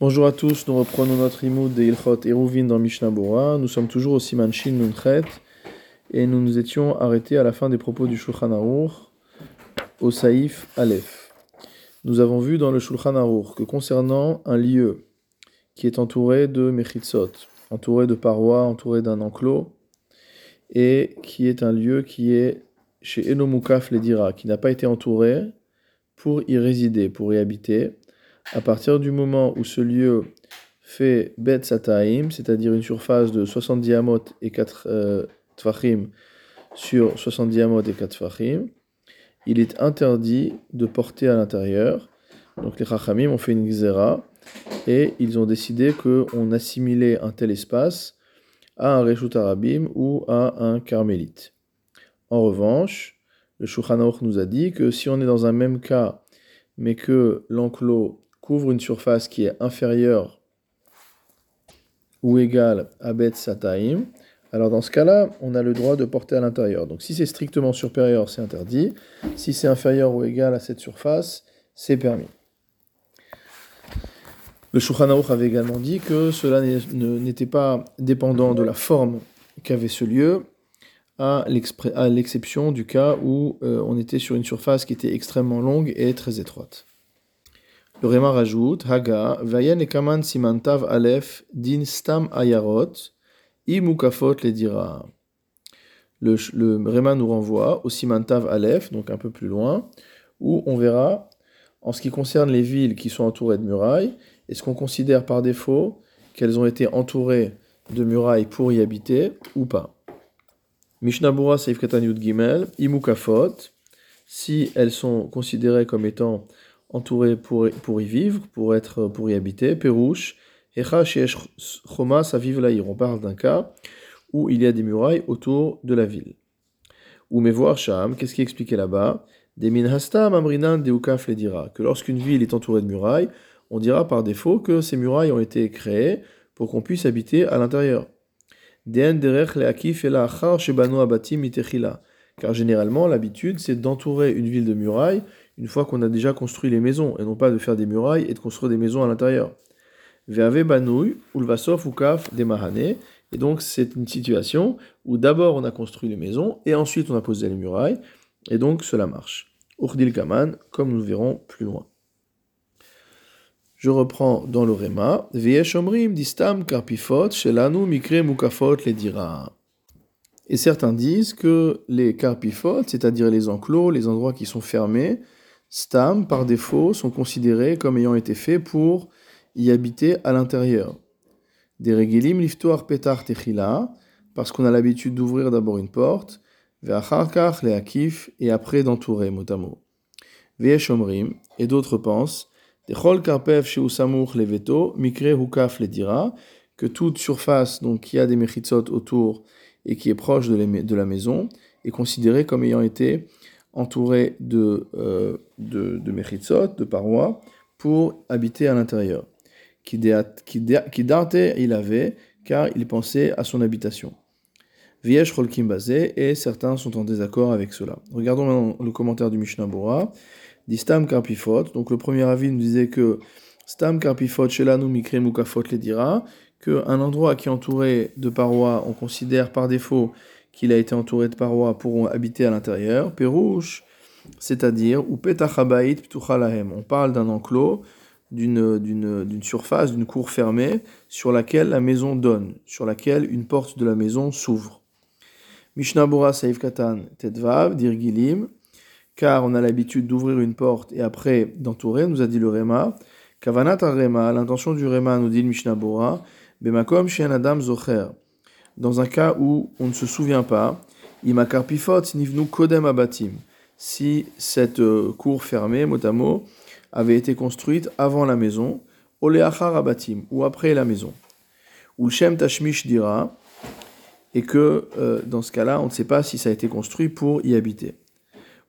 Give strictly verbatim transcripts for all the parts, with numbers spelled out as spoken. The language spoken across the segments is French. Bonjour à tous, nous reprenons notre Himoud de Hilchot Eruvin dans Mishnah Bora. Nous sommes toujours au Siman Chin Nunchet et nous nous étions arrêtés à la fin des propos du Shulchan Aruch au Saïf Aleph. Nous avons vu dans le Shulchan Aruch que concernant un lieu qui est entouré de Mechitzot, entouré de parois, entouré d'un enclos, et qui est un lieu qui est chez Enomukaf Ledira, qui n'a pas été entouré pour y résider, pour y habiter. À partir du moment où ce lieu fait Beth Sataïm, c'est-à-dire une surface de soixante-dix amot et quatre euh, tfachim sur soixante-dix amot et quatre tfachim, il est interdit de porter à l'intérieur. Donc les Chachamim ont fait une xéra et ils ont décidé qu'on assimilait un tel espace à un rechout tarabim ou à un carmelite. En revanche, le Shulchan Aruch nous a dit que si on est dans un même cas, mais que l'enclos couvre une surface qui est inférieure ou égale à Beth Sataïm, alors dans ce cas-là, on a le droit de porter à l'intérieur. Donc si c'est strictement supérieur, c'est interdit. Si c'est inférieur ou égal à cette surface, c'est permis. Le Shulchan Aruch avait également dit que cela n'était pas dépendant de la forme qu'avait ce lieu, à, à l'exception du cas où euh, on était sur une surface qui était extrêmement longue et très étroite. Le Rema rajoute Haga, Vayenne Kaman Simantav Aleph, Din Stam Ayarot, Imukafot Ledira. Le, le Rema nous renvoie au Simantav Aleph, donc un peu plus loin, où on verra, en ce qui concerne les villes qui sont entourées de murailles, est-ce qu'on considère par défaut qu'elles ont été entourées de murailles pour y habiter ou pas. Mishnah Bora, Seif Kataniud Gimel, Imukafot, si elles sont considérées comme étant entouré pour, pour y vivre, pour, être, pour y habiter. Pérouche, Echa Sheesh Choma, sa vive laïr. On parle d'un cas où il y a des murailles autour de la ville. Ou mévoir, Shaham, qu'est-ce qui est expliqué là-bas ? Des minhastam amrinan de oukaf le dira. Que lorsqu'une ville est entourée de murailles, on dira par défaut que ces murailles ont été créées pour qu'on puisse habiter à l'intérieur. De'en derech leakif et la achar shebano abatim mitechila. Car généralement, l'habitude, c'est d'entourer une ville de murailles une fois qu'on a déjà construit les maisons, et non pas de faire des murailles et de construire des maisons à l'intérieur. Ve'ave banouy, ulvasof ukaf des mahané. Et donc, c'est une situation où d'abord on a construit les maisons, et ensuite on a posé les murailles, et donc cela marche. Oukhdil gaman, comme nous le verrons plus loin. Je reprends dans le Rema. Veachomrim distam karpifot, shelanu mikre hukaf le dira. Et certains disent que les karpifot, c'est-à-dire les enclos, les endroits qui sont fermés, stam, par défaut, sont considérés comme ayant été faits pour y habiter à l'intérieur. Des regelim liftoar arpetar techila, parce qu'on a l'habitude d'ouvrir d'abord une porte, veacharkach leakif, et après d'entourer, motamo. Veachomrim, et d'autres pensent, Dechol karpev le leveto, mikre hukaf le dira, que toute surface donc qui a des mechitzot autour et qui est proche de la maison, est considérée comme ayant été entourée de, euh, de, de mechitzot, de parois, pour habiter à l'intérieur. Qui dartait il avait, car il pensait à son habitation. Viesh rolkim basé, et certains sont en désaccord avec cela. Regardons maintenant le commentaire du Mishnah Bora, dit Stam karpifot. Donc le premier avis nous disait que Stam karpifot shelanu mikre mukafot le dira, qu'un endroit qui est entouré de parois, on considère par défaut qu'il a été entouré de parois pour habiter à l'intérieur. Pérouche, c'est-à-dire, ou petachabait ptuchalahem. On parle d'un enclos, d'une, d'une, d'une surface, d'une cour fermée, sur laquelle la maison donne, sur laquelle une porte de la maison s'ouvre. Mishnah Bora Saïf Katan Tetvav, Dirgilim, car on a l'habitude d'ouvrir une porte et après d'entourer, nous a dit le Rema. Kavanat Rema, l'intention du Rema, nous dit le Mishnah Bora. Bemakom she'en adam zocher, dans un cas où on ne se souvient pas, im karpifot nivnu kodem abatim, si cette euh, cour fermée, motamo, avait été construite avant la maison, oleachar abatim, ou après la maison, ulshem tashmish dira, et que euh, dans ce cas-là, on ne sait pas si ça a été construit pour y habiter.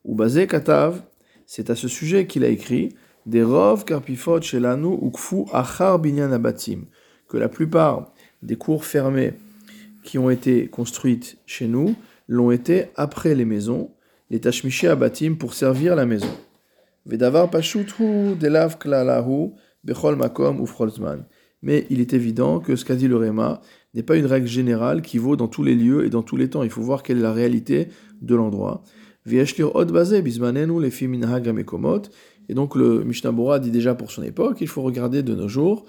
Ou bazé katav, c'est à ce sujet qu'il a écrit des rov karpifot shelanu ukfu achar binyan abatim, que la plupart des cours fermées qui ont été construites chez nous l'ont été après les maisons, les tashmiché abatim pour servir la maison. Vedavar pashutu delav klalahu Bechol makom ou frolzman. Mais il est évident que ce qu'a dit le Rema n'est pas une règle générale qui vaut dans tous les lieux et dans tous les temps. Il faut voir quelle est la réalité de l'endroit. Et donc le Mishnah Bora dit déjà pour son époque, il faut regarder de nos jours,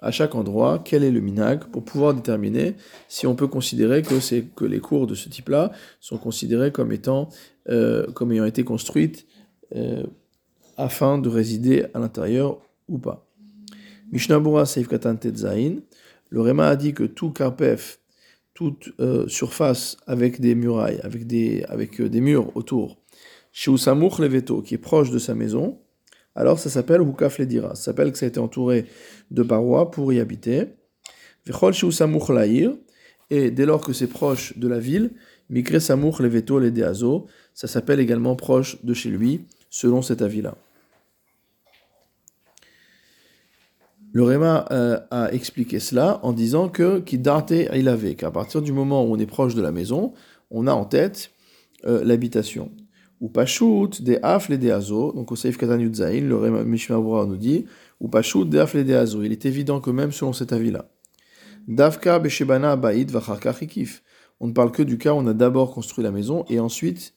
à chaque endroit, quel est le minhag pour pouvoir déterminer si on peut considérer que, c'est, que les cours de ce type-là sont considérés comme, étant, euh, comme ayant été construites euh, afin de résider à l'intérieur ou pas. Mishnah Bora Seif Kataniud Gimel. Le Rema a dit que tout karpef, toute euh, surface avec des murailles, avec des, avec, euh, des murs autour, chez ou paschout des afles et des azo, qui est proche de sa maison, alors ça s'appelle rechout tarabim. Ça s'appelle que ça a été entouré de parois pour y habiter. Vechol chez ou paschout la'ir, et dès lors que c'est proche de la ville, mikre hukaf le dira, ça s'appelle également proche de chez lui, selon cet avis-là. Le Rema euh, a expliqué cela en disant que « qu'à partir du moment où on est proche de la maison, on a en tête euh, l'habitation. « Ou paschout des afles et des azo » donc au Seif Kataniud Gimel, le Rema Mishnah Bora nous dit « Ou paschout des afles et des azo » il est évident que même selon cet avis-là, « Davka beshebana baïd vacharkach hikif » on ne parle que du cas où on a d'abord construit la maison et ensuite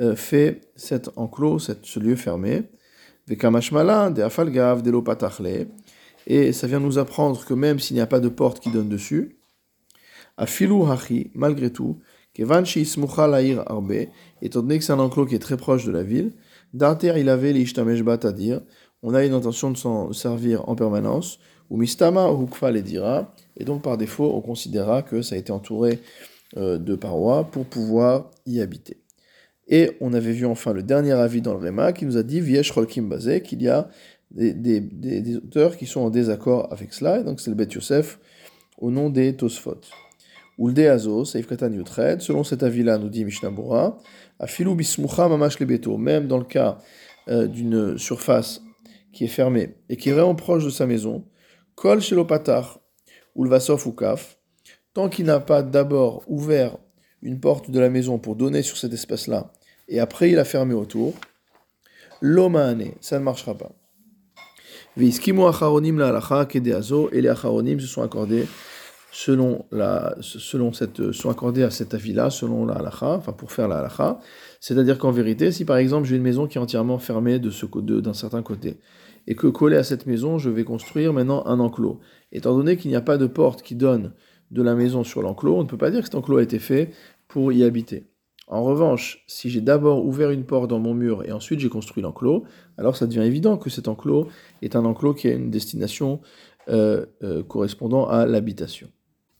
euh, fait cet enclos, cet, ce lieu fermé. « Vekamashmala des afalgav des lo patachle » et ça vient nous apprendre que même s'il n'y a pas de porte qui donne dessus, afilu hachi, malgré tout, kevan sheismucha la'ir arbe, étant donné que c'est un enclos qui est très proche de la ville, d'arter il avait l'ishtamesh bat à dire, on a une intention de s'en servir en permanence, ou mistama hukfa le dira, et donc par défaut on considérera que ça a été entouré de parois pour pouvoir y habiter. Et on avait vu enfin le dernier avis dans le Rema qui nous a dit viesh cholkim bazé qu'il y a Des, des, des, des auteurs qui sont en désaccord avec cela, et donc c'est le Beth Yosef au nom des Tosfot. Ulde Azo, Saïf Kataniud Gimel, selon cet avis-là, nous dit Mishnah Bora, Afilu bismucha mamash lebeto, même dans le cas euh, d'une surface qui est fermée et qui est vraiment proche de sa maison, Kol shelo patach, ulvasof ukaf, tant qu'il n'a pas d'abord ouvert une porte de la maison pour donner sur cet espace-là, et après il a fermé autour, lo ma'ane, ça ne marchera pas. Veiskimu acharonim la halacha kedeazo, et les acharonim se sont accordés selon la selon cette sont accordés à cet avis-là selon la halacha, enfin pour faire la halacha, c'est-à-dire qu'en vérité, si par exemple j'ai une maison qui est entièrement fermée de ce de, d'un certain côté et que collé à cette maison, je vais construire maintenant un enclos. Étant donné qu'il n'y a pas de porte qui donne de la maison sur l'enclos, on ne peut pas dire que cet enclos a été fait pour y habiter. En revanche, si j'ai d'abord ouvert une porte dans mon mur et ensuite j'ai construit l'enclos, alors ça devient évident que cet enclos est un enclos qui a une destination euh, euh, correspondant à l'habitation.